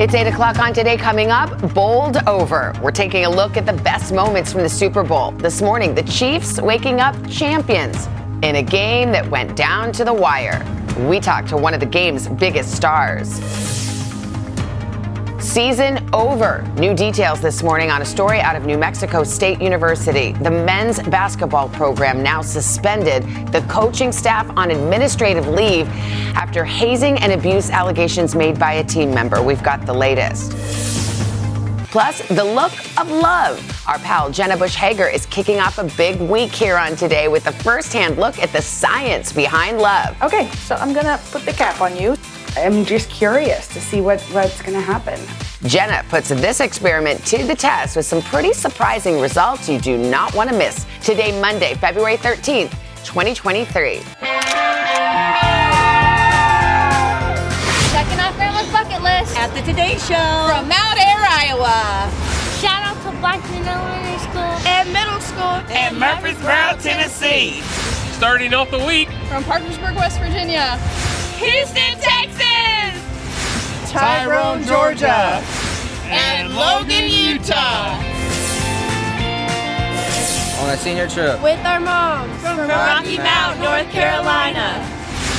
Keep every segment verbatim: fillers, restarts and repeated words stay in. It's eight o'clock on Today. Coming up, Bowled Over. We're taking a look at the best moments from the Super Bowl. This morning, the Chiefs waking up champions in a game that went down to the wire. We talked to one of the game's biggest stars. Season over. New details this morning on a story out of New Mexico State University. The men's basketball program now suspended the coaching staff on administrative leave after hazing and abuse allegations made by a team member. We've got the latest. Plus, the look of love. Our pal Jenna Bush Hager is kicking off a big week here on Today with a first-hand look at the science behind love. Okay, so I'm going to put the cap on you. I'm just curious to see what, what's going to happen. Jenna puts this experiment to the test with some pretty surprising results you do not want to miss. Today, Monday, February thirteenth, twenty twenty-three. Checking off Grandma's bucket list at the Today Show from Mount Air, Iowa. Shout out to Blackman Elementary School and Middle School and Murfreesboro, Tennessee. Starting off the week from Parkersburg, West Virginia. Houston, Texas, Tyrone, Georgia, and Logan, Utah. On a senior trip with our moms from, from Rocky Mount, North Carolina,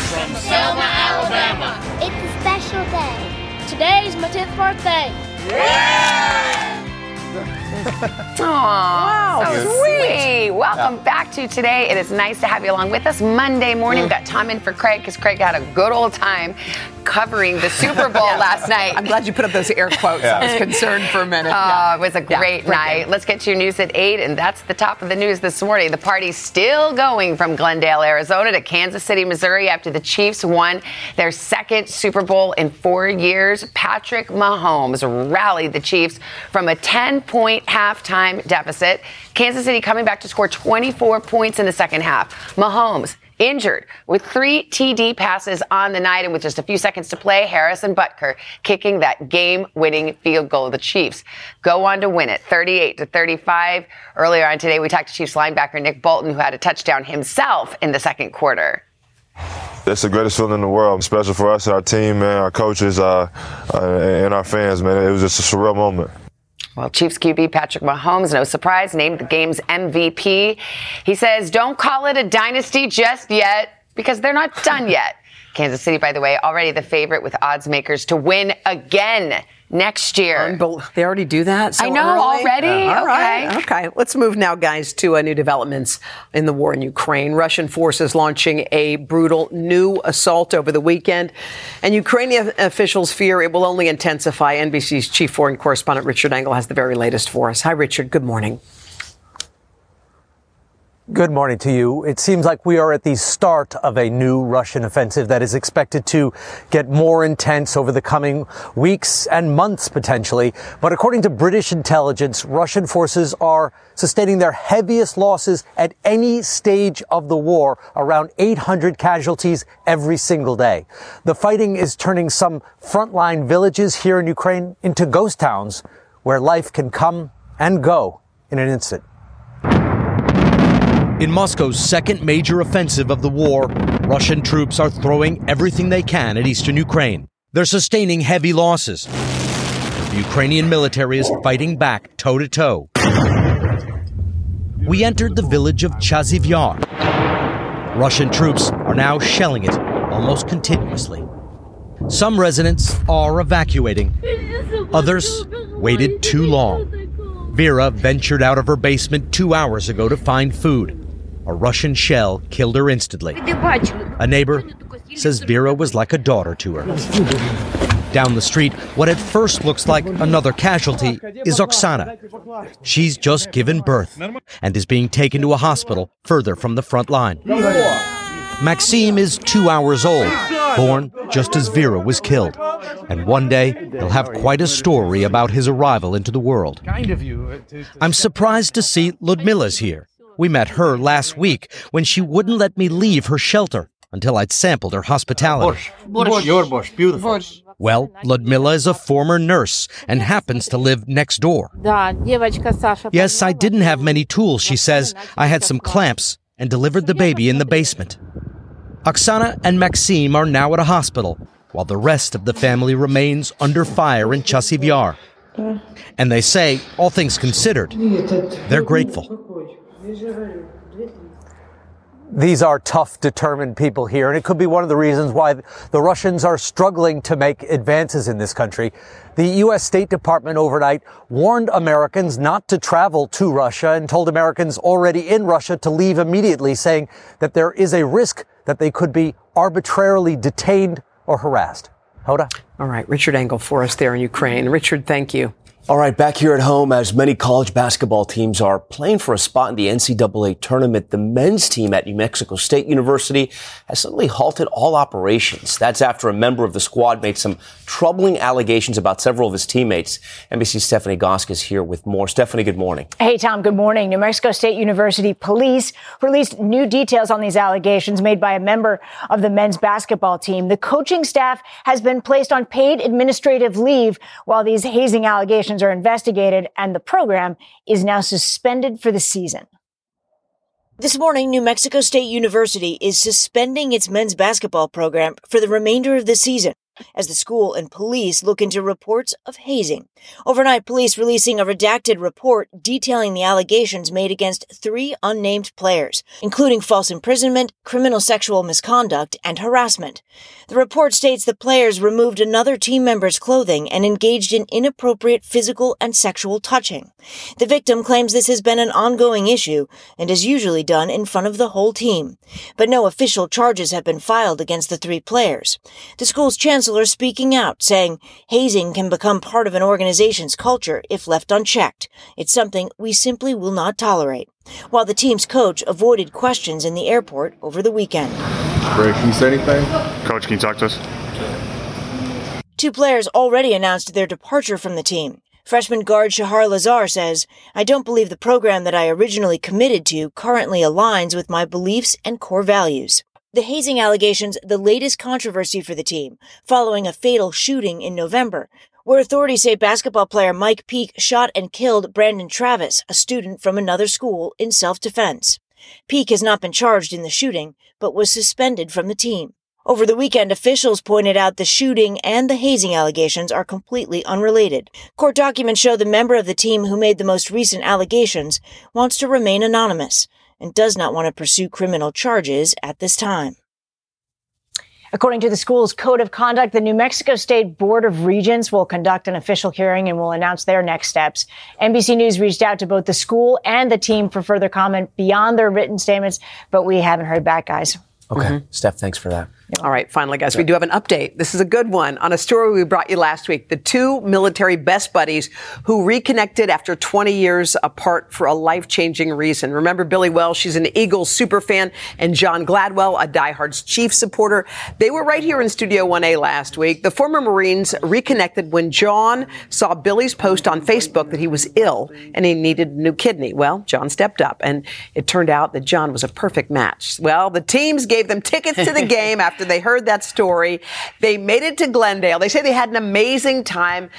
from Selma, Alabama. It's a special day. Today's my tenth birthday. Yeah! Aww, wow, so sweet. sweet. Welcome yeah. back to Today. It is nice to have you along with us. Monday morning, mm. we've got Tom in for Craig because Craig had a good old time covering the Super Bowl yeah. last night. I'm glad you put up those air quotes. Yeah. I was concerned for a minute. Oh, yeah. It was a great yeah, night. Let's get your news at eight, and that's the top of the news this morning. The party's still going from Glendale, Arizona to Kansas City, Missouri after the Chiefs won their second Super Bowl in four years. Patrick Mahomes rallied the Chiefs from a ten-point halftime deficit. Kansas City coming back to score twenty-four points in the second half. Mahomes injured with three T D passes on the night, and with just a few seconds to play, Harrison Butker kicking that game-winning field goal. The Chiefs go on to win it thirty-eight to thirty-five. Earlier on Today, we talked to Chiefs linebacker Nick Bolton, who had a touchdown himself in the second quarter. That's the greatest feeling in the world, special for us, our team, man, our coaches, uh, uh, and our fans, man. It was just a surreal moment. Well, Chiefs Q B Patrick Mahomes, no surprise, named the game's M V P. He says, don't call it a dynasty just yet because they're not done yet. Kansas City, by the way, already the favorite with odds makers to win again next year. Um, they already do that? So I know, early? already? Uh, all okay. Right. Okay. Let's move now, guys, to uh, new developments in the war in Ukraine. Russian forces launching a brutal new assault over the weekend. And Ukrainian officials fear it will only intensify. N B C's chief foreign correspondent Richard Engel has the very latest for us. Hi, Richard. Good morning. Good morning to you. It seems like we are at the start of a new Russian offensive that is expected to get more intense over the coming weeks and months, potentially. But according to British intelligence, Russian forces are sustaining their heaviest losses at any stage of the war, around eight hundred casualties every single day. The fighting is turning some frontline villages here in Ukraine into ghost towns where life can come and go in an instant. In Moscow's second major offensive of the war, Russian troops are throwing everything they can at eastern Ukraine. They're sustaining heavy losses. The Ukrainian military is fighting back toe-to-toe. We entered the village of Chasiv Yar. Russian troops are now shelling it almost continuously. Some residents are evacuating. Others waited too long. Vera ventured out of her basement two hours ago to find food. A Russian shell killed her instantly. A neighbor says Vera was like a daughter to her. Down the street, what at first looks like another casualty is Oksana. She's just given birth and is being taken to a hospital further from the front line. Maxim is two hours old, born just as Vera was killed. And one day, he'll have quite a story about his arrival into the world. I'm surprised to see Ludmila's here. We met her last week when she wouldn't let me leave her shelter until I'd sampled her hospitality. Borsch. Your borsch, beautiful. Well, Ludmila is a former nurse and happens to live next door. Yes, I didn't have many tools, she says. I had some clamps and delivered the baby in the basement. Oksana and Maxim are now at a hospital while the rest of the family remains under fire in Chasiv Yar. And they say, all things considered, they're grateful. These are tough, determined people here, and it could be one of the reasons why the Russians are struggling to make advances in this country. The U S. State Department overnight warned Americans not to travel to Russia and told Americans already in Russia to leave immediately, saying that there is a risk that they could be arbitrarily detained or harassed. Hoda? All right, Richard Engel for us there in Ukraine. Richard, thank you. All right, back here at home, as many college basketball teams are playing for a spot in the N C double A tournament, the men's team at New Mexico State University has suddenly halted all operations. That's after a member of the squad made some troubling allegations about several of his teammates. N B C's Stephanie Gosk is here with more. Stephanie, good morning. Hey, Tom, good morning. New Mexico State University police released new details on these allegations made by a member of the men's basketball team. The coaching staff has been placed on paid administrative leave while these hazing allegations are investigated, and the program is now suspended for the season. This morning, New Mexico State University is suspending its men's basketball program for the remainder of the season as the school and police look into reports of hazing. Overnight, police releasing a redacted report detailing the allegations made against three unnamed players, including false imprisonment, criminal sexual misconduct, and harassment. The report states the players removed another team member's clothing and engaged in inappropriate physical and sexual touching. The victim claims this has been an ongoing issue and is usually done in front of the whole team, but no official charges have been filed against the three players. The school's chancellor are speaking out, saying hazing can become part of an organization's culture if left unchecked. It's something we simply will not tolerate. While the team's coach avoided questions in the airport over the weekend. Greg, can you say anything? Coach, can you talk to us? Two players already announced their departure from the team. Freshman guard Shahar Lazar says, I don't believe the program that I originally committed to currently aligns with my beliefs and core values. The hazing allegations, the latest controversy for the team, following a fatal shooting in November, where authorities say basketball player Mike Peake shot and killed Brandon Travis, a student from another school, in self-defense. Peake has not been charged in the shooting, but was suspended from the team. Over the weekend, officials pointed out the shooting and the hazing allegations are completely unrelated. Court documents show the member of the team who made the most recent allegations wants to remain anonymous and does not want to pursue criminal charges at this time. According to the school's code of conduct, the New Mexico State Board of Regents will conduct an official hearing and will announce their next steps. N B C News reached out to both the school and the team for further comment beyond their written statements, but we haven't heard back, guys. Okay. Mm-hmm. Steph, thanks for that. All right. Finally, guys, we do have an update. This is a good one on a story we brought you last week. The two military best buddies who reconnected after twenty years apart for a life-changing reason. Remember Billy Wells? She's an Eagles super fan. And John Gladwell, a diehard Chiefs supporter. They were right here in Studio one A last week. The former Marines reconnected when John saw Billy's post on Facebook that he was ill and he needed a new kidney. Well, John stepped up, and it turned out that John was a perfect match. Well, the teams gave them tickets to the game after they heard that story. They made it to Glendale. They say they had an amazing time.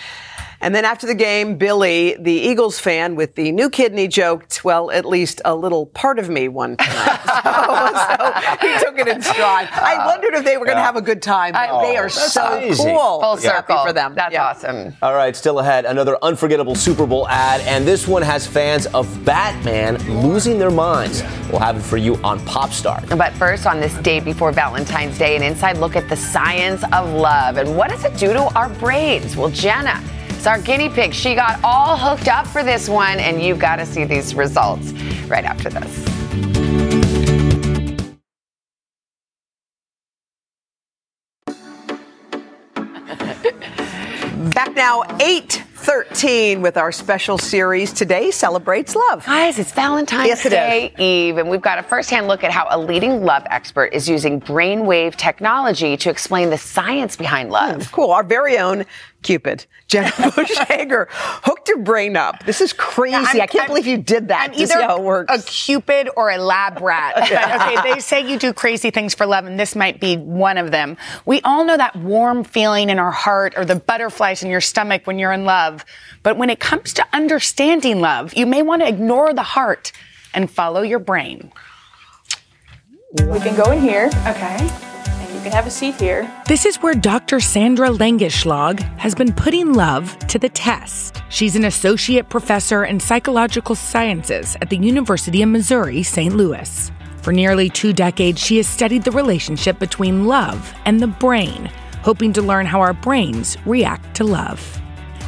And then after the game, Billy, the Eagles fan with the new kidney, joked, well, at least a little part of me won tonight. so, so he took it in stride. I wondered if they were yeah. going to have a good time. I, oh, they are so crazy. Cool. Full circle. Happy for them. That's yeah. awesome. All right, still ahead, another unforgettable Super Bowl ad. And this one has fans of Batman losing their minds. We'll have it for you on Popstar. But first, on this day before Valentine's Day, an inside look at the science of love. And what does it do to our brains? Well, Jenna, our guinea pig, she got all hooked up for this one, and you've got to see these results right after this. Back now, eight thirteen with our special series Today Celebrates Love. Guys, it's Valentine's yes, it Day is. Eve, and we've got a first-hand look at how a leading love expert is using brainwave technology to explain the science behind love. Mm, cool. Our very own Cupid, Jenna Bush Hager, hooked her brain up. This is crazy. I'm, I can't I'm, believe you did that. I'm either how it works. A Cupid or a lab rat. But, okay, they say you do crazy things for love, and this might be one of them. We all know that warm feeling in our heart or the butterflies in your stomach when you're in love. But when it comes to understanding love, you may want to ignore the heart and follow your brain. We can go in here. Okay. can have a seat here. This is where Doctor Sandra Langeschlag has been putting love to the test. She's an associate professor in psychological sciences at the University of Missouri, Saint Louis. For nearly two decades, she has studied the relationship between love and the brain, hoping to learn how our brains react to love.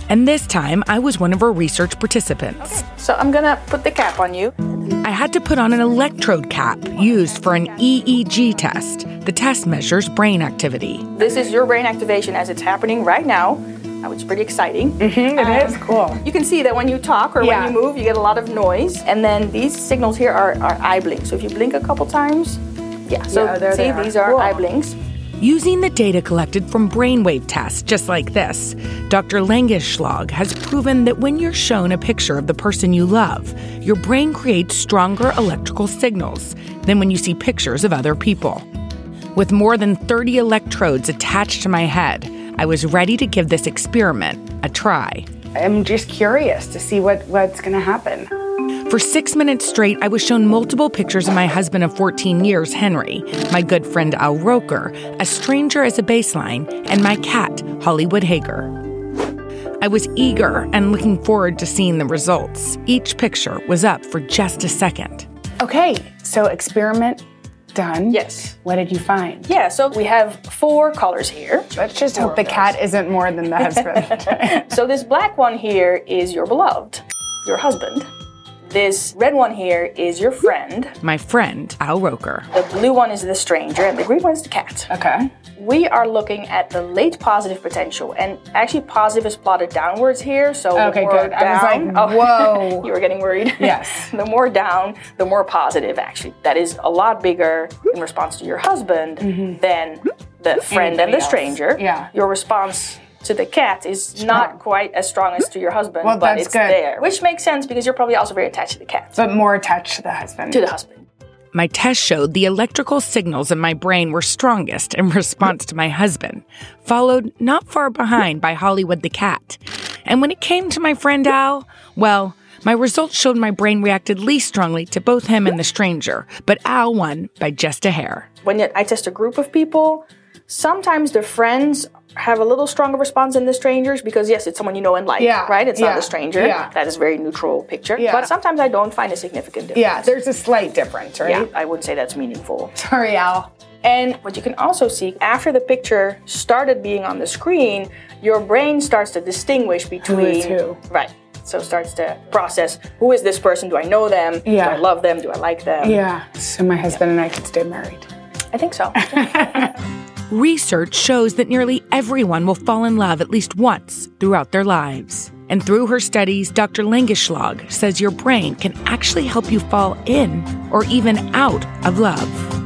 And this time, I was one of her research participants. Okay, so I'm going to put the cap on you. I had to put on an electrode cap used for an E E G test. The test measures brain activity. This is your brain activation as it's happening right now, which is pretty exciting. Mm-hmm, it um, is cool. You can see that when you talk or yeah. when you move, you get a lot of noise. And then these signals here are, are eye blinks. So if you blink a couple times, yeah. So yeah, see, are. these are cool. eye blinks. Using the data collected from brainwave tests just like this, Doctor Langeschlag has proven that when you're shown a picture of the person you love, your brain creates stronger electrical signals than when you see pictures of other people. With more than thirty electrodes attached to my head, I was ready to give this experiment a try. I'm just curious to see what, what's going to happen. For six minutes straight, I was shown multiple pictures of my husband of fourteen years, Henry, my good friend Al Roker, a stranger as a baseline, and my cat, Hollywood Hager. I was eager and looking forward to seeing the results. Each picture was up for just a second. Okay, so experiment done. Yes. What did you find? Yeah, so we have four colors here. Let's just four hope the those. cat isn't more than the husband. So this black one here is your beloved, your husband. This red one here is your friend. My friend, Al Roker. The blue one is the stranger, and the green one is the cat. Okay. We are looking at the late positive potential, and actually positive is plotted downwards here, so okay, the more good. down... I was like, whoa. Oh, you were getting worried. Yes. The more down, the more positive, actually. That is a lot bigger in response to your husband mm-hmm. than the friend Anybody and the else. stranger. Yeah. Your response to the cat is strong. Not quite as strong as to your husband, well, but it's good. there. Which makes sense because you're probably also very attached to the cat. But more attached to the husband. To the husband. My test showed the electrical signals in my brain were strongest in response to my husband, followed not far behind by Hollywood the cat. And when it came to my friend Al, well, my results showed my brain reacted least strongly to both him and the stranger, but Al won by just a hair. When I test a group of people, sometimes the friends have a little stronger response than the strangers because, yes, it's someone you know and like, yeah. right? It's yeah. not the stranger. Yeah. That is a very neutral picture. Yeah. But sometimes I don't find a significant difference. Yeah, there's a slight difference, right? Yeah, I wouldn't say that's meaningful. Sorry, Al. And what you can also see, after the picture started being on the screen, your brain starts to distinguish between... Who is who. Right. So it starts to process, who is this person? Do I know them? Yeah. Do I love them? Do I like them? Yeah. So my husband yeah. and I could stay married. I think so. Research shows that nearly everyone will fall in love at least once throughout their lives. And through her studies, Doctor Langeschlag says your brain can actually help you fall in or even out of love.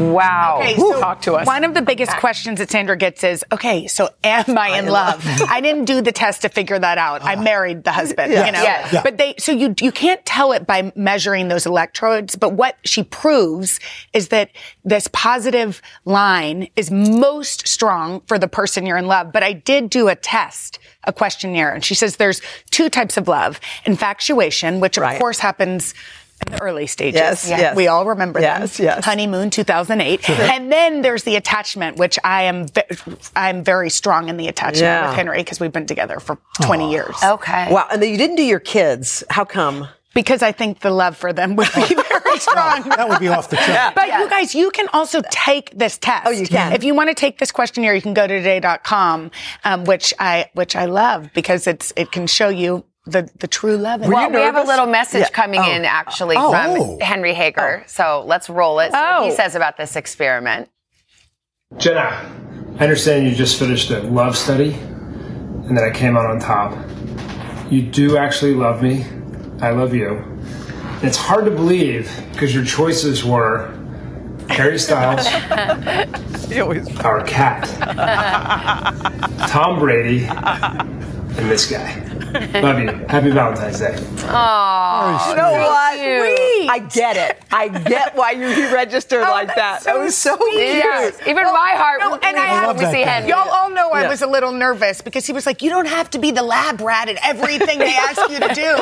Wow. Okay, so talk to us. One of the biggest okay. questions that Sandra gets is, okay, so am I in love? I didn't do the test to figure that out. Uh, I married the husband, yeah, you know. Yeah, yeah. But they so you you can't tell it by measuring those electrodes, but what she proves is that this positive line is most strong for the person you're in love. But I did do a test, a questionnaire, and she says there's two types of love. Infatuation, which of right. course happens in the early stages. Yes, yeah. yes. We all remember yes, them. Yes. Honeymoon, two thousand eight. Sure. And then there's the attachment, which I am ve- I'm very strong in the attachment yeah. with Henry because we've been together for twenty Aww. years. Okay. Wow. And then you didn't do your kids. How come? Because I think the love for them would be very strong. Yeah, that would be off the chart. Yeah. But yeah. you guys, you can also take this test. Oh, you can. If you want to take this questionnaire, you can go to today dot com, um, which I which I love because it's it can show you The, the true love. Well, we have a little message yeah. coming oh. in, actually, oh. from oh. Henry Hager. Oh. So let's roll it. So oh. what he says about this experiment. Jenna, I understand you just finished a love study, and that I came out on top. You do actually love me. I love you. And it's hard to believe, because your choices were Harry Styles, our cat, Tom Brady, and this guy. Love you. Happy Valentine's Day. Aww. You know what? Sweet. I get it. I get why you registered oh, like that. So that was so cute. Yes. Even well, my heart. No, and I have love when we see Henry. Y'all all know yeah. I was a little nervous because he was like, you don't have to be the lab rat at everything they ask you to do.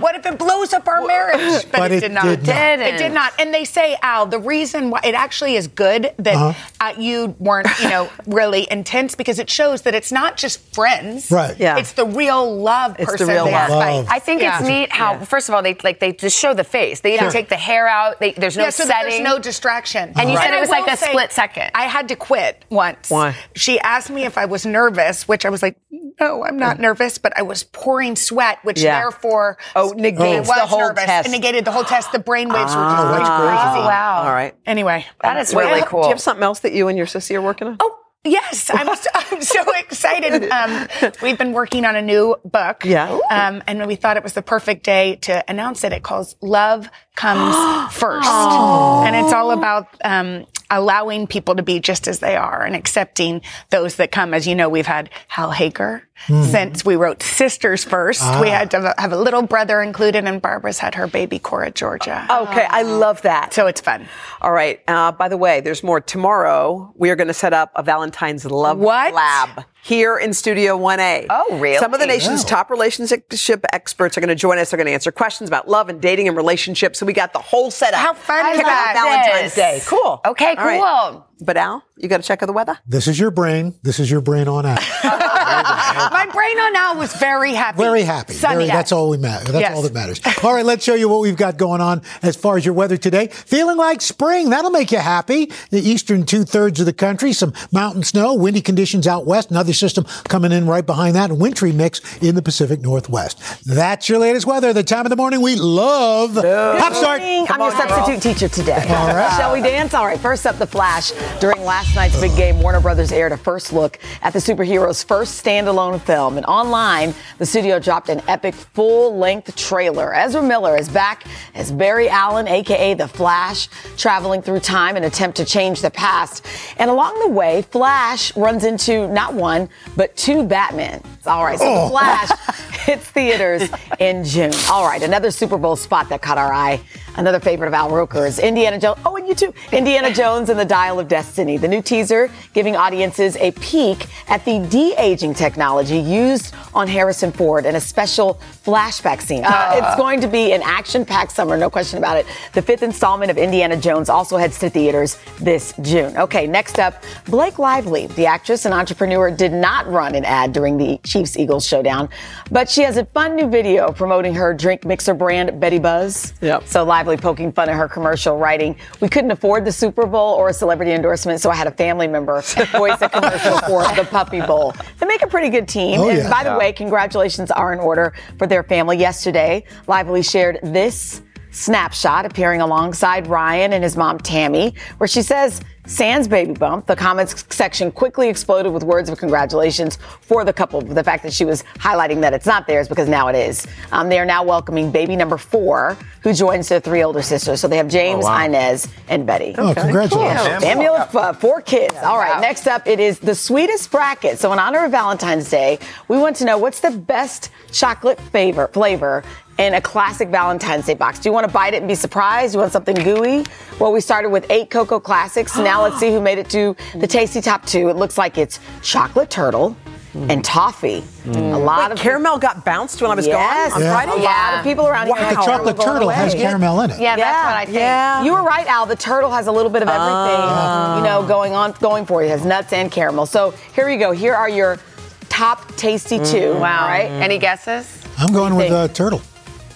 What if it blows up our marriage? But, but it, it did not. Did not. It did not. And they say, Al, the reason why it actually is good that uh-huh. uh, you weren't, you know, really intense because it shows that it's not just friends. Right. Yeah. It's the real love it's person. The real love. love. I think yeah. it's neat how, yeah. first of all, they like they just show the face. They didn't sure. take the hair out. They, there's no yeah, so setting. There's no distraction. And you right. said it was like a split second. I had to quit once. Why? She asked me if I was nervous, which I was like, no, I'm not nervous, but I was pouring sweat, which yeah. therefore oh, negates oh. the whole nervous. test. It negated the whole test. The brainwaves ah, were just like crazy. Oh, wow. All right. Anyway. That is really cool. Do you have something else that you and your sissy are working on? Oh. Yes, I'm so, I'm so excited. Um, we've been working on a new book, yeah. um, and we thought it was the perfect day to announce it. It calls Love Comes First, Aww. And it's all about um, allowing people to be just as they are and accepting those that come. As you know, we've had Hal Hager mm. since we wrote Sisters First. Ah. We had to have a little brother included, and Barbara's had her baby, Cora Georgia. Okay, I love that. So it's fun. All right. Uh, by the way, there's more. Tomorrow, we are going to set up a Valentine's Love what? Lab here in Studio one A. Oh, really? Some of the nation's wow. top relationship experts are going to join us. They're going to answer questions about love and dating and relationships. So we got the whole setup. How fun is that? Valentine's Day. Cool. Okay, cool. Right. But Al, you got to check out the weather. This is your brain. This is your brain on Al. My brain on Al was very happy. Very happy. Sunny. Very, that's all we matter. That's yes. all that matters. All right, let's show you what we've got going on as far as your weather today. Feeling like spring. That'll make you happy. The eastern two thirds of the country, some mountain snow, windy conditions out west. Another system coming in right behind that, wintry mix in the Pacific Northwest. That's your latest weather. The time of the morning we love. Pop start. I'm on, your substitute girl. teacher today. All right. Shall we dance? All right. First up, the Flash. During last night's big game, Warner Brothers aired a first look at the superhero's first standalone film. And online, the studio dropped an epic full-length trailer. Ezra Miller is back as Barry Allen, a k a. The Flash, traveling through time in an attempt to change the past. And along the way, Flash runs into not one, but two Batman. All right, so oh. The Flash hits theaters in June. All right, another Super Bowl spot that caught our eye. Another favorite of Al Roker is Indiana Jones. Oh, and you too. Indiana Jones and the Dial of Destiny. The new teaser giving audiences a peek at the de-aging technology used on Harrison Ford in a special flashback scene. Uh, uh, it's going to be an action-packed summer, no question about it. The fifth installment of Indiana Jones also heads to theaters this June. Okay, next up, Blake Lively, the actress and entrepreneur, did not run an ad during the Chiefs-Eagles showdown, but she has a fun new video promoting her drink mixer brand, Betty Buzz. Yep. So Lively poking fun at her commercial, writing, "We couldn't afford the Super Bowl or a celebrity endorsement, so I had a family member voice a commercial for the Puppy Bowl." They make a pretty good team. Oh, and yeah. by the yeah. way, congratulations are in order for their family. Yesterday, Lively shared this snapshot appearing alongside Ryan and his mom, Tammy, where she says, "Sans baby bump." The comments section quickly exploded with words of congratulations for the couple. The fact that she was highlighting that it's not theirs, because now it is. Um, they are now welcoming baby number four, who joins their three older sisters. So they have James, oh, wow. Inez, and Betty. Oh, okay. Congratulations. Cool. Family of uh, four kids. Yeah, all right, wow. Next up, it is the sweetest bracket. So in honor of Valentine's Day, we want to know what's the best chocolate favor, flavor in a classic Valentine's Day box. Do you want to bite it and be surprised? You want something gooey? Well, we started with eight Cocoa Classics. Now let's see who made it to the tasty top two. It looks like it's chocolate turtle mm. and toffee. Mm. A lot Wait, of caramel got bounced when I was yes. gone on yeah. Friday. Yeah. A lot of people around wow, here. The chocolate turtle has caramel in it. Yeah, yeah, that's what I think. Yeah. You were right, Al. The turtle has a little bit of everything, uh, you know, going on, going for it. It has nuts and caramel. So here you go. Here are your top tasty two. Mm. Wow. Right? Mm. Any guesses? I'm going with uh, turtle.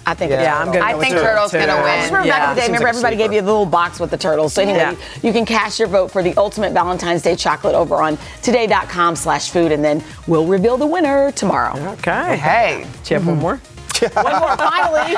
I think yeah, yeah, I'm gonna I go think turtle. Turtle's going to win. I just remember yeah, back in the day, remember like everybody gave you a little box with the turtles. So anyway, yeah. you, you can cast your vote for the ultimate Valentine's Day chocolate over on today.com slash food, and then we'll reveal the winner tomorrow. Okay. Hey, do you have one more? One more, finally.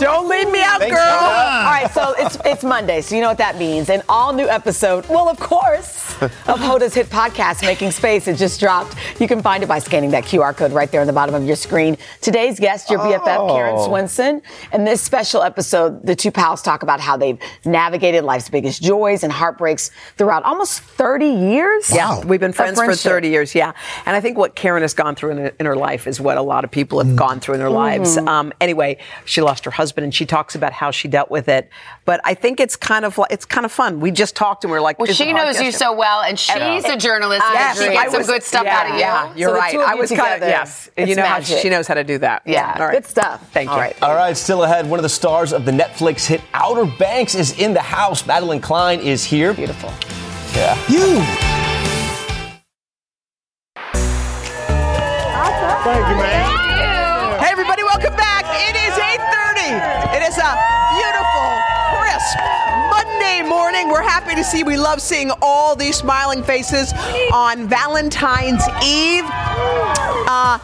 Don't leave me out, Thanks, girl. All right, so it's it's Monday, so you know what that means. An all-new episode, well, of course, of Hoda's hit podcast, Making Space. It just dropped. You can find it by scanning that Q R code right there on the bottom of your screen. Today's guest, your B F F, oh. Karen Swenson. In this special episode, the two pals talk about how they've navigated life's biggest joys and heartbreaks throughout almost thirty years. Wow. Yeah, we've been friends for thirty years, yeah. And I think what Karen has gone through in, in her life is what a lot of people have mm. gone through. in their mm-hmm. lives. Um, anyway, she lost her husband, and she talks about how she dealt with it. But I think it's kind of it's kind of fun. We just talked, and we we're like, well, she knows you so well, and she's and, a journalist. Uh, yes, she gets was, some good stuff yeah, out of you. Yeah, you're so right. I was kind of yes. It's you know, magic. How she knows how to do that. Yeah, all right. Good stuff. Thank you. All right. All right, still ahead. One of the stars of the Netflix hit Outer Banks is in the house. Madelyn Cline is here. Beautiful. Yeah. You. Thank you, man. Thank you. Hey, everybody, welcome back. It is eight thirty. It is a beautiful, crisp Monday morning. We're happy to see. We love seeing all these smiling faces on Valentine's Eve. Uh,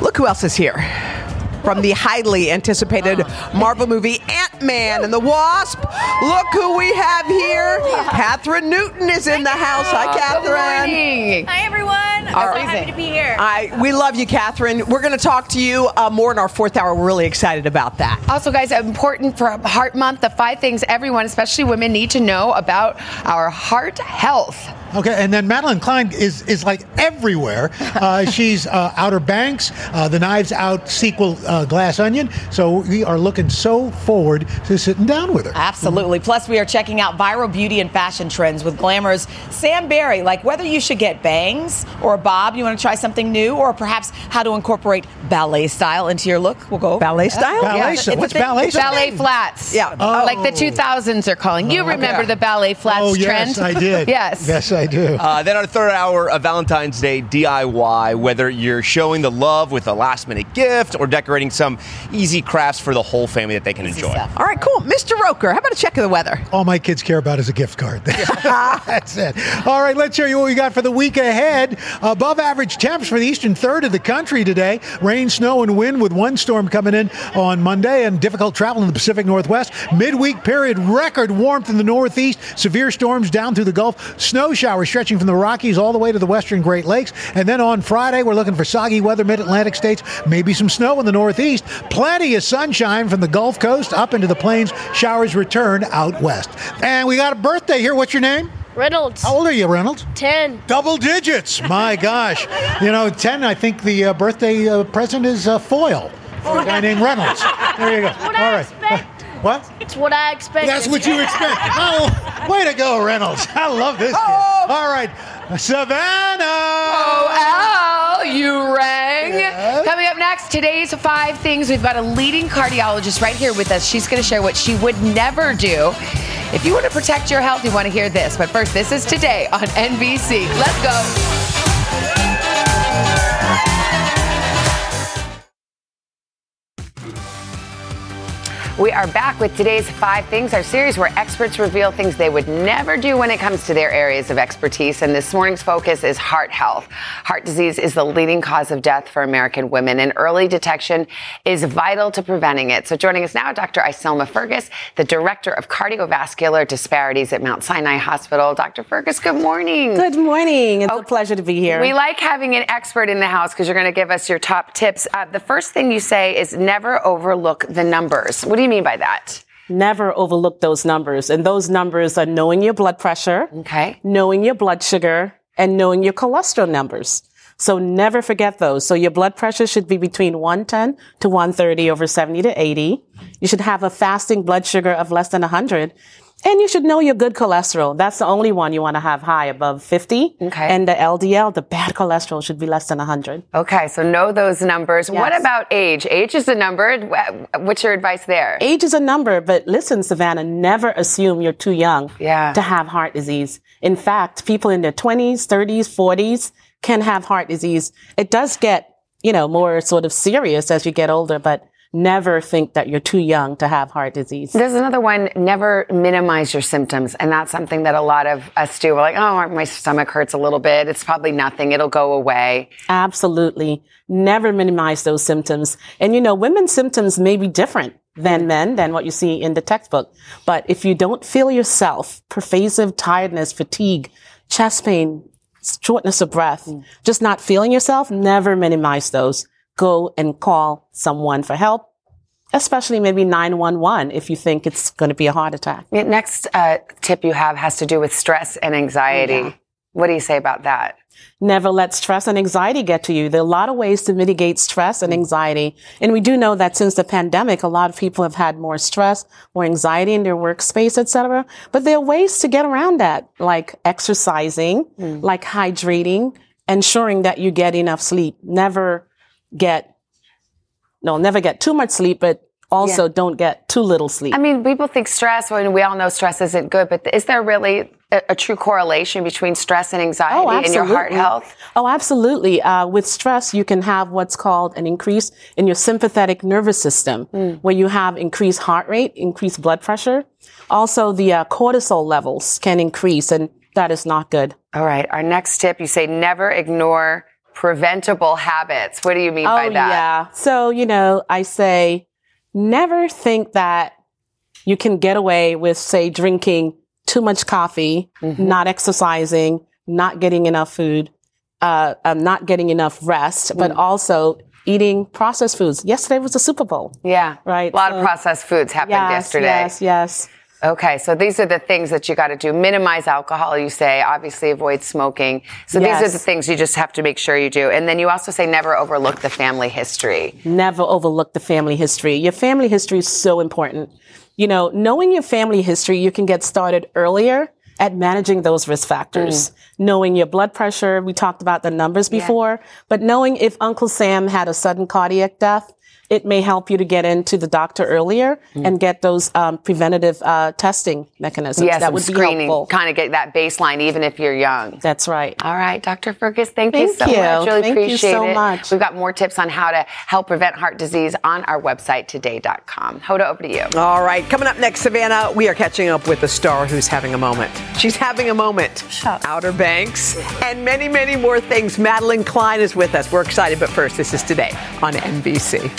look who else is here. From the highly anticipated Marvel movie Ant-Man and the Wasp. Look who we have here. Catherine Newton is in the house. Hi, Catherine. Good morning. Hi, everyone. I'm so happy to be here. I, we love you, Catherine. We're going to talk to you uh, more in our fourth hour. We're really excited about that. Also, guys, important for Heart Month, the five things everyone, especially women, need to know about our heart health. Okay, and then Madelyn Cline is, is like everywhere. Uh, she's uh, Outer Banks, uh, the Knives Out sequel, uh, Glass Onion. So we are looking so forward to sitting down with her. Absolutely. Mm-hmm. Plus, we are checking out viral beauty and fashion trends with Glamour's Sam Barry, like whether you should get bangs or a bob, you want to try something new, or perhaps how to incorporate ballet style into your look. We'll go. Ballet style? Ballet yeah. style. What's ballet style? Ballet flats. Yeah. Oh. Like the two thousands are calling. You oh, remember yeah. the ballet flats oh, trend? Oh, yes, I did. yes. Yes, I I do. Uh, then our third hour of Valentine's Day D I Y, whether you're showing the love with a last-minute gift or decorating some easy crafts for the whole family that they can easy enjoy. Stuff. All right, cool. Mister Roker, how about a check of the weather? All my kids care about is a gift card. That's it. All right, let's show you what we got for the week ahead. Above-average temps for the eastern third of the country today. Rain, snow, and wind with one storm coming in on Monday and difficult travel in the Pacific Northwest. Midweek period, record warmth in the Northeast. Severe storms down through the Gulf. Snow showers. We're stretching from the Rockies all the way to the western Great Lakes. And then on Friday, we're looking for soggy weather, mid-Atlantic states, maybe some snow in the Northeast. Plenty of sunshine from the Gulf Coast up into the plains. Showers return out west. And we got a birthday here. What's your name? Reynolds. How old are you, Reynolds? Ten. Double digits. My gosh. You know, ten, I think the uh, birthday uh, present is uh, foil for a guy named Reynolds. There you go. What all right. Expect- What? It's what I expected. That's what you expect. Oh, way to go, Reynolds. I love this kid. Oh. All right. Savannah. Oh, Al, you rang. Yeah. Coming up next, today's five things. We've got a leading cardiologist right here with us. She's going to share what she would never do. If you want to protect your health, you want to hear this. But first, this is Today on N B C. Let's go. We are back with today's Five Things, our series where experts reveal things they would never do when it comes to their areas of expertise. And this morning's focus is heart health. Heart disease is the leading cause of death for American women, and early detection is vital to preventing it. So joining us now, Doctor Iselma Fergus, the Director of Cardiovascular Disparities at Mount Sinai Hospital. Doctor Fergus, good morning. Good morning. It's oh, a pleasure to be here. We like having an expert in the house because you're going to give us your top tips. Uh, the first thing you say is never overlook the numbers. What do you mean by that? Never overlook those numbers. And those numbers are knowing your blood pressure, okay, knowing your blood sugar, and knowing your cholesterol numbers. So never forget those. So your blood pressure should be between one ten to one thirty over seventy to eighty. You should have a fasting blood sugar of less than one hundred. And you should know your good cholesterol. That's the only one you want to have high, above fifty. Okay. And the L D L, the bad cholesterol, should be less than one hundred. Okay, so know those numbers. Yes. What about age? Age is a number. What's your advice there? Age is a number, but listen, Savannah, never assume you're too young yeah. to have heart disease. In fact, people in their twenties, thirties, forties can have heart disease. It does get, you know, more sort of serious as you get older, but never think that you're too young to have heart disease. There's another one, never minimize your symptoms. And that's something that a lot of us do. We're like, oh, my stomach hurts a little bit. It's probably nothing. It'll go away. Absolutely. Never minimize those symptoms. And, you know, women's symptoms may be different than men, than what you see in the textbook. But if you don't feel yourself, pervasive tiredness, fatigue, chest pain, shortness of breath, mm. just not feeling yourself, never minimize those. Go and call someone for help, especially maybe nine one one if you think it's going to be a heart attack. Next uh, tip you have has to do with stress and anxiety. Yeah. What do you say about that? Never let stress and anxiety get to you. There are a lot of ways to mitigate stress and anxiety. And we do know that since the pandemic, a lot of people have had more stress, more anxiety in their workspace, et cetera. But there are ways to get around that, like exercising, mm. like hydrating, ensuring that you get enough sleep. Never get, no, never get too much sleep, but also yeah. don't get too little sleep. I mean, people think stress, when we all know stress isn't good, but is there really a, a true correlation between stress and anxiety oh, and your heart health? Oh, absolutely. Uh, with stress, you can have what's called an increase in your sympathetic nervous system, mm. where you have increased heart rate, increased blood pressure. Also, the uh, cortisol levels can increase, and that is not good. All right. Our next tip, you say never ignore preventable habits. What do you mean oh, by that? Yeah. So, you know, I say... never think that you can get away with, say, drinking too much coffee, mm-hmm. not exercising, not getting enough food, uh, um, not getting enough rest, mm. but also eating processed foods. Yesterday was the Super Bowl. Yeah. Right. A lot so, of processed foods happened yes, yesterday. Yes, yes, yes. Okay. So these are the things that you got to do. Minimize alcohol, you say. Obviously, avoid smoking. So yes. these are the things you just have to make sure you do. And then you also say never overlook the family history. Never overlook the family history. Your family history is so important. You know, knowing your family history, you can get started earlier at managing those risk factors. Mm. Knowing your blood pressure. We talked about the numbers before. Yeah. But knowing if Uncle Sam had a sudden cardiac death, it may help you to get into the doctor earlier mm. and get those um, preventative uh, testing mechanisms. Yes, that would be screening, helpful. Kind of get that baseline, even if you're young. That's right. All right, Doctor Fergus, thank, thank you so you. much. Really thank appreciate it. Thank you so it. much. We've got more tips on how to help prevent heart disease on our website today dot com. Hoda, over to you. All right, coming up next, Savannah, we are catching up with a star who's having a moment. She's having a moment. Shut Outer Banks and many, many more things. Madelyn Cline is with us. We're excited, but first, this is Today on N B C.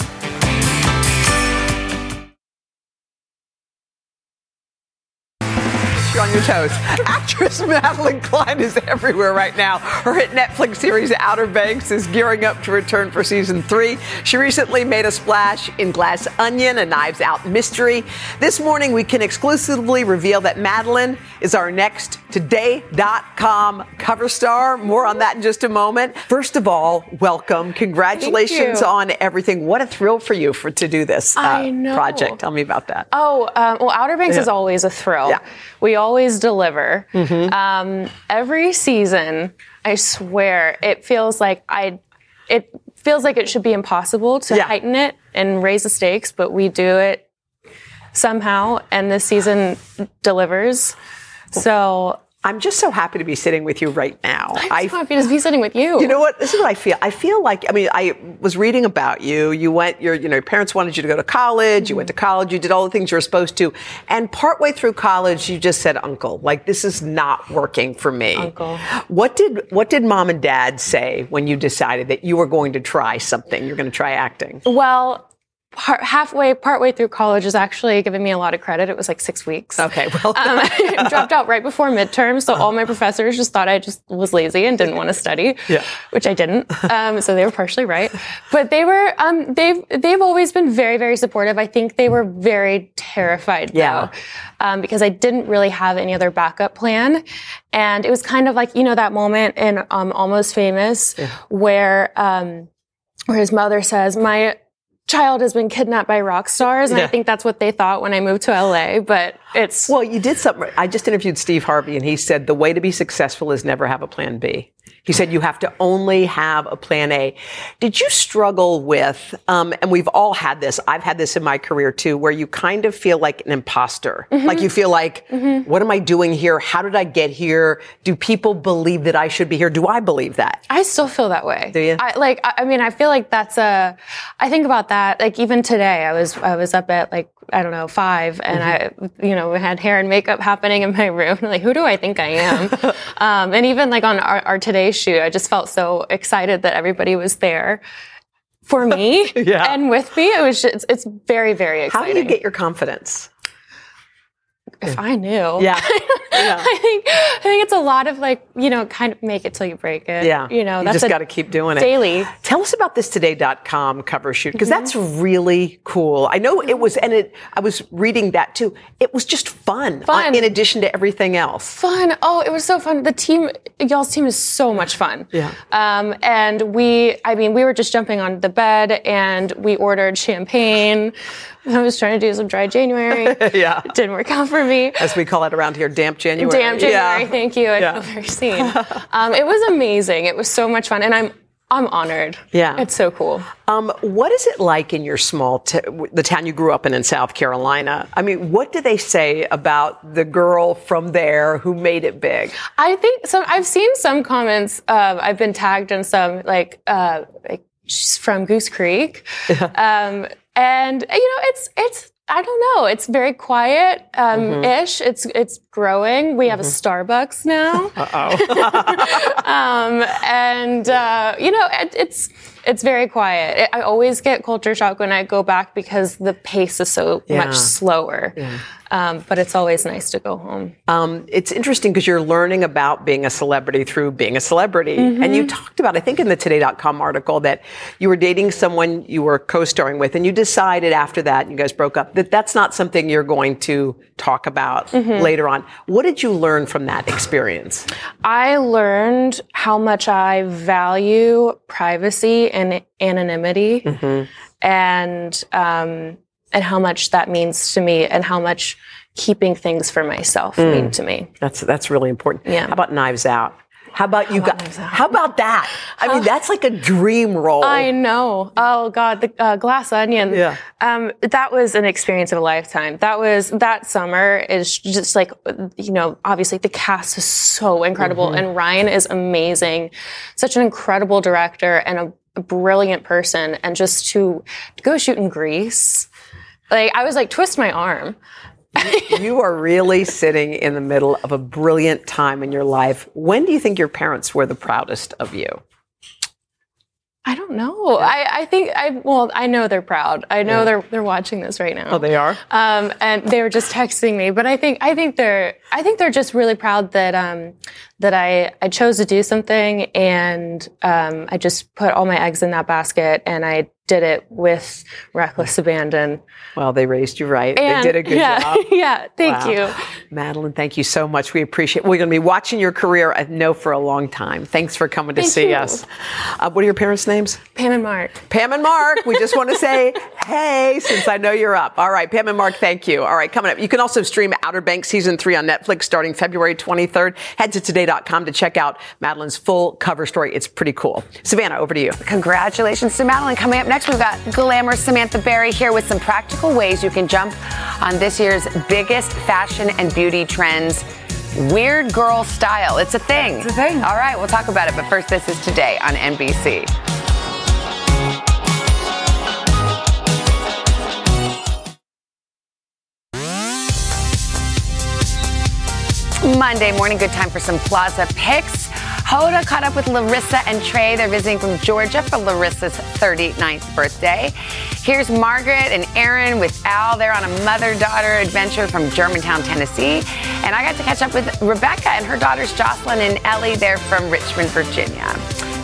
On your toes. Actress Madelyn Cline is everywhere right now. Her hit Netflix series Outer Banks is gearing up to return for season three. She recently made a splash in Glass Onion, a Knives Out mystery. This morning, we can exclusively reveal that Madelyn is our next Today dot com cover star. More on that in just a moment. First of all, welcome. Congratulations on everything. What a thrill for you for to do this uh, I know. project. Tell me about that. Oh, um, well, Outer Banks yeah. is always a thrill. Yeah. We always deliver. Mm-hmm. Um, every season, I swear, it feels like I, it feels like it should be impossible to yeah. heighten it and raise the stakes, but we do it somehow, and this season delivers. So I'm just so happy to be sitting with you right now. I'm so I, happy to be sitting with you. You know what? This is what I feel. I feel like, I mean, I was reading about you. You went, your, you know, your parents wanted you to go to college. Mm-hmm. You went to college. You did all the things you were supposed to. And partway through college, you just said, Uncle, like, this is not working for me. Uncle. What did, what did mom and dad say when you decided that you were going to try something? You're going to try acting? Well, Part, halfway, partway through college is actually giving me a lot of credit. It was like six weeks. Okay, well. um, I dropped out right before midterm, so all my professors just thought I just was lazy and didn't want to study, yeah. which I didn't. Um, so they were partially right. But they were, um, they've, they've always been very, very supportive. I think they were very terrified, yeah. though, um, because I didn't really have any other backup plan. And it was kind of like, you know, that moment in um, Almost Famous yeah. where, um, where his mother says, my child has been kidnapped by rock stars, and yeah. I think that's what they thought when I moved to L A, but it's... Well, you did something... I just interviewed Steve Harvey, and he said the way to be successful is never have a plan B. He said you have to only have a plan A. Did you struggle with, um, and we've all had this, I've had this in my career too, where you kind of feel like an imposter. Mm-hmm. Like you feel like, mm-hmm. what am I doing here? How did I get here? Do people believe that I should be here? Do I believe that? I still feel that way. Do you? I, like, I mean, I feel like that's a, I think about that, like even today, I was, I was up at like, I don't know, five, and mm-hmm. I, you know, had hair and makeup happening in my room. Like, who do I think I am? um, and even like on our, our Today shoot, I just felt so excited that everybody was there for me yeah. and with me. It was just, it's, it's very, very exciting. How do you get your confidence? if I knew. Yeah. yeah. I think I think it's a lot of like, you know, kind of make it till you break it. Yeah. You know, you that's just got to keep doing it. Daily. Tell us about this today dot com cover shoot, because mm-hmm. that's really cool. I know it was, and it I was reading that too. It was just fun. Fun. On, in addition to everything else. Fun. Oh, it was so fun. The team, y'all's team is so much fun. Yeah. Um, and we, I mean, we were just jumping on the bed and we ordered champagne. I was trying to do some dry January. yeah. It didn't work out for me. As we call it around here, damp January. Damp January, yeah. Thank you. I yeah. feel very seen. Um, it was amazing. It was so much fun. And I'm I'm honored. Yeah. It's so cool. Um, what is it like in your small, t- the town you grew up in in South Carolina? I mean, what do they say about the girl from there who made it big? I think, some. I've seen some comments. Uh, I've been tagged in some, like, uh, like she's from Goose Creek. um And, you know, it's, it's, I don't know. It's very quiet, um, mm-hmm. ish. It's, it's growing. We mm-hmm. have a Starbucks now. Uh-oh. um, and, uh, you know, it, it's, it's very quiet. It, I always get culture shock when I go back because the pace is so yeah. much slower. Yeah. Um, but it's always nice to go home. Um, it's interesting because you're learning about being a celebrity through being a celebrity. Mm-hmm. And you talked about, I think in the today dot com article, that you were dating someone you were co-starring with and you decided after that, and you guys broke up, that that's not something you're going to talk about mm-hmm. later on. What did you learn from that experience? I learned how much I value privacy and anonymity mm-hmm. and, um, and how much that means to me and how much keeping things for myself mm. mean to me. That's that's really important. Yeah. How about Knives Out? How about you got, how about that? I mean, that's like a dream role. I know. Oh God, the uh, Glass Onion. Yeah. Um, that was an experience of a lifetime. That was, that summer is just like, you know, obviously the cast is so incredible mm-hmm. and Ryan is amazing. Such an incredible director and a, a brilliant person. And just to, to go shoot in Greece. Like, I was like, twist my arm. you, you are really sitting in the middle of a brilliant time in your life. When do you think your parents were the proudest of you? I don't know. Yeah. I, I think, I well, I know they're proud. I know yeah. they're they're watching this right now. Oh, they are? Um, and they were just texting me. But I think I think they're I think they're just really proud that um, that I, I chose to do something and um, I just put all my eggs in that basket and I did it with reckless abandon. Well, they raised you right. And they did a good yeah, job. yeah, thank wow. you. Madelyn, thank you so much. We appreciate it. We're going to be watching your career, I know, for a long time. Thanks for coming to thank see you. us. Uh, what are your parents' names? Pam and Mark. Pam and Mark. We just want to say, hey, since I know you're up. All right, Pam and Mark, thank you. All right, coming up, you can also stream Outer Banks Season three on Netflix starting February twenty-third. Head to today dot com to check out Madelyn's full cover story. It's pretty cool. Savannah, over to you. Congratulations to Madelyn. Coming up next, we've got Glamour Samantha Barry here with some practical ways you can jump on this year's biggest fashion and beauty trends. Weird girl style. It's a thing. It's a thing. All right, we'll talk about it. But first, this is Today on N B C. Monday morning, good time for some Plaza Picks. Hoda caught up with Larissa and Trey. They're visiting from Georgia for Larissa's thirty-ninth birthday. Here's Margaret and Aaron with Al. They're on a mother-daughter adventure from Germantown, Tennessee. And I got to catch up with Rebecca and her daughters Jocelyn and Ellie. They're from Richmond, Virginia.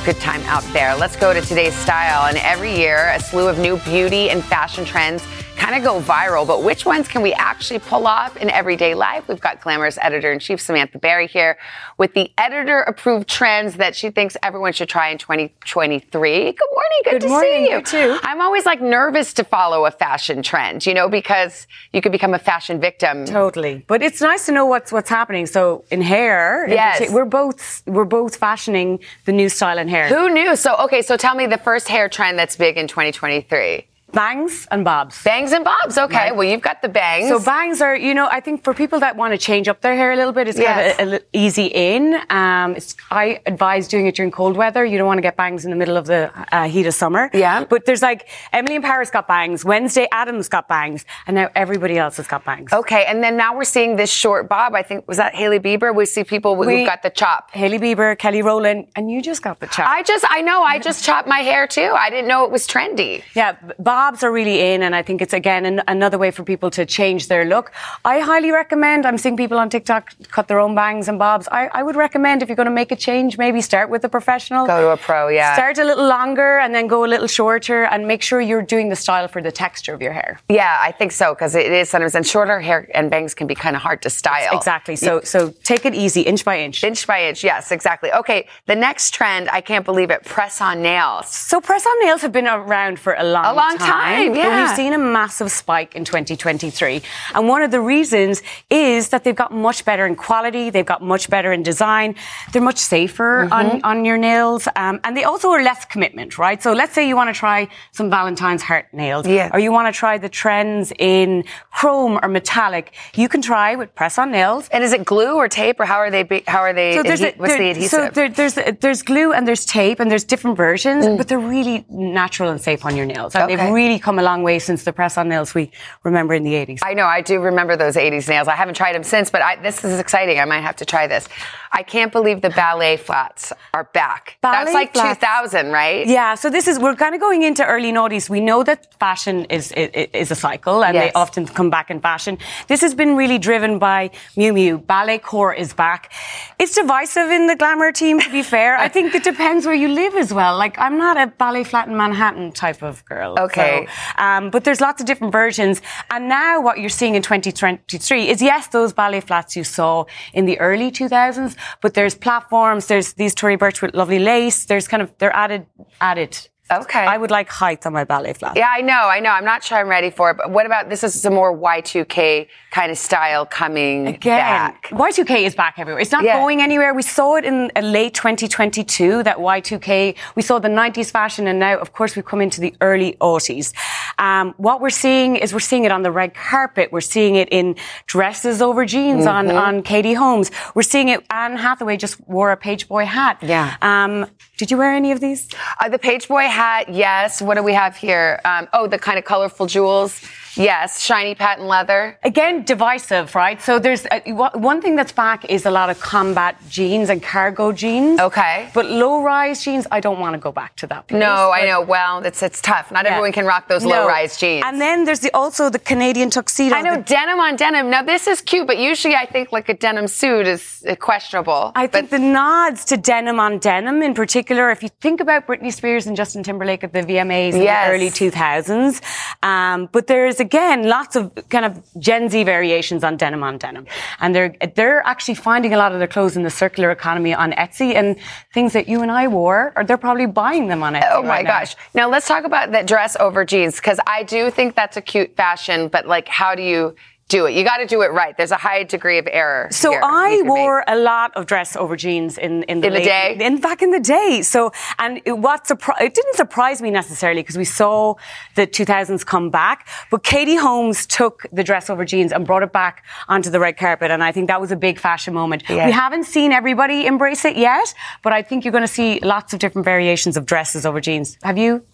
Good time out there. Let's go to Today's Style. And every year, a slew of new beauty and fashion trends kind of go viral, but which ones can we actually pull off in everyday life? We've got Glamour's editor-in-chief Samantha Barry here with the editor-approved trends that she thinks everyone should try in twenty twenty-three. Good morning. Good, good to morning. see you. You too. I'm always like nervous to follow a fashion trend, you know, because you could become a fashion victim. Totally. But it's nice to know what's what's happening. So in hair, yes, in we're both we're both fashioning the new style in hair. Who knew? So okay, so tell me the first hair trend that's big in twenty twenty-three. Bangs and bobs. Bangs and bobs. Okay. Right. Well, you've got the bangs. So bangs are, you know, I think for people that want to change up their hair a little bit, it's yes. kind of an easy in. Um, it's, I advise doing it during cold weather. You don't want to get bangs in the middle of the uh, heat of summer. Yeah. But there's like Emily in Paris got bangs. Wednesday Addams got bangs. And now everybody else has got bangs. Okay. And then now we're seeing this short bob. I think, was that Hayley Bieber? We see people we, who've got the chop. Hayley Bieber, Kelly Rowland, and you just got the chop. I just, I know. I just chopped my hair too. I didn't know it was trendy. Yeah. Bob. jobs are really in, and I think it's, again, an, another way for people to change their look. I highly recommend, I'm seeing people on TikTok cut their own bangs and bobs. I, I would recommend, if you're going to make a change, maybe start with a professional. Go to a pro, yeah. Start a little longer and then go a little shorter, and make sure you're doing the style for the texture of your hair. Yeah, I think so, because it is sometimes, and shorter hair and bangs can be kind of hard to style. Exactly. So, yeah. so take it easy, inch by inch. Inch by inch, yes, exactly. Okay, the next trend, I can't believe it, press-on nails. So press-on nails have been around for a long time. A long time, time yeah. But we've seen a massive spike in twenty twenty-three. And one of the reasons is that they've got much better in quality, they've got much better in design, they're much safer mm-hmm. on, on your nails, um, and they also are less commitment, right? So let's say you want to try some Valentine's heart nails, yeah. or you want to try the trends in chrome or metallic, you can try with press-on nails. And is it glue or tape, or how are they, be, how are they, so there's adhe- a, what's the adhesive? So there, there's, there's glue and there's tape, and there's different versions, mm. but they're really natural and safe on your nails. And okay. they've really come a long way since the press-on nails we remember in the eighties. I know, I do remember those eighties nails. I haven't tried them since, but I, this is exciting. I might have to try this. I can't believe the ballet flats are back. Ballet That's like flats. two thousand, right? Yeah, so this is, we're kind of going into early noughties. We know that fashion is is, is a cycle, and yes. they often come back in fashion. This has been really driven by Miu Miu. Ballet core is back. It's divisive in the Glamour team, to be fair. I think it depends where you live as well. Like, I'm not a ballet flat in Manhattan type of girl. Okay. So, um, but there's lots of different versions. And now what you're seeing in twenty twenty-three is, yes, those ballet flats you saw in the early two thousands, but there's platforms, there's these Tory Burch with lovely lace, there's kind of, they're added, added. Okay. I would like height on my ballet flats. Yeah, I know, I know. I'm not sure I'm ready for it, but what about, this is some more Y two K kind of style coming Again, back. Y two K is back everywhere. It's not yeah. going anywhere. We saw it in late twenty twenty-two, that Y two K. We saw the nineties fashion, and now, of course, we come into the early aughties. Um, what we're seeing is we're seeing it on the red carpet. We're seeing it in dresses over jeans mm-hmm. on, on Katie Holmes. We're seeing it, Anne Hathaway just wore a Page Boy hat. Yeah. Um, did you wear any of these? Uh, the Page Boy hat. Hat, yes. What do we have here? Um, oh, the kind of colorful jewels. Yes, shiny patent leather. Again, divisive, right? So there's a, one thing that's back is a lot of combat jeans and cargo jeans. Okay. But low-rise jeans, I don't want to go back to that place. No, I know. Well, it's it's tough. Not yeah. everyone can rock those no. low-rise jeans. And then there's the, also the Canadian tuxedo. I know, the, denim on denim. Now, this is cute, but usually I think like a denim suit is questionable. I but, think the nods to denim on denim in particular, if you think about Britney Spears and Justin Timberlake at the V M As in yes. the early two thousands, um, but there's again lots of kind of Gen Z variations on denim on denim, and they're they're actually finding a lot of their clothes in the circular economy on Etsy, and things that you and I wore, or they're probably buying them on Etsy. Oh my right gosh! Now. now let's talk about that dress over jeans, because I do think that's a cute fashion, but like, how do you? Do it. You got to do it right. There's a high degree of error. So I wore make. a lot of dress over jeans in in the, in late, the day, in back in the day. So and it, what surpri- it didn't surprise me necessarily, because we saw the two thousands come back. But Katie Holmes took the dress over jeans and brought it back onto the red carpet, and I think that was a big fashion moment. Yeah. We haven't seen everybody embrace it yet, but I think you're going to see lots of different variations of dresses over jeans. Have you?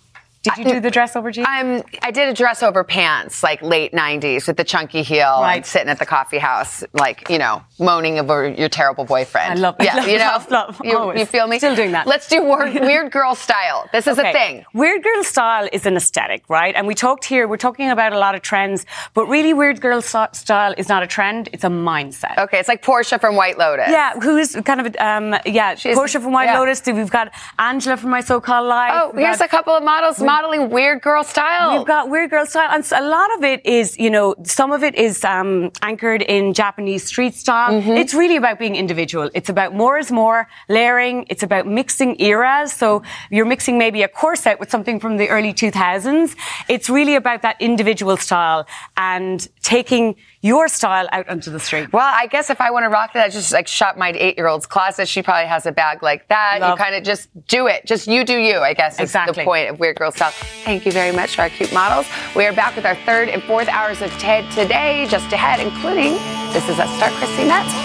Did you do the dress over jeans? Um, I did a dress over pants, like late nineties, with the chunky heel, right. and sitting at the coffee house, like, you know, moaning over your terrible boyfriend. I love that. Yeah, love, you know, love, love, you, you feel me? Still doing that. Let's do weird, weird girl style. This is okay. a thing. Weird girl style is an aesthetic, right? And we talked here, we're talking about a lot of trends, but really weird girl so- style is not a trend, it's a mindset. Okay, it's like Portia from White Lotus. Yeah, who is kind of, um, yeah, She's, Portia from White yeah. Lotus. We've got Angela from My So-Called Life. Oh, We've here's got, a couple of models. We, modeling weird girl style. We've got weird girl style. And a lot of it is, you know, some of it is um, anchored in Japanese street style. Mm-hmm. It's really about being individual. It's about more is more, layering. It's about mixing eras. So you're mixing maybe a corset with something from the early two thousands. It's really about that individual style and taking your style out onto the street. Well, I guess if I want to rock that, I just like shop my eight-year-old's closet. She probably has a bag like that. Love. You kind of just do it. Just you do you, I guess, exactly. is the point of weird girl style. Thank you very much for our cute models. We are back with our third and fourth hours of TED Today just ahead, including This Is Us star Christy Metz.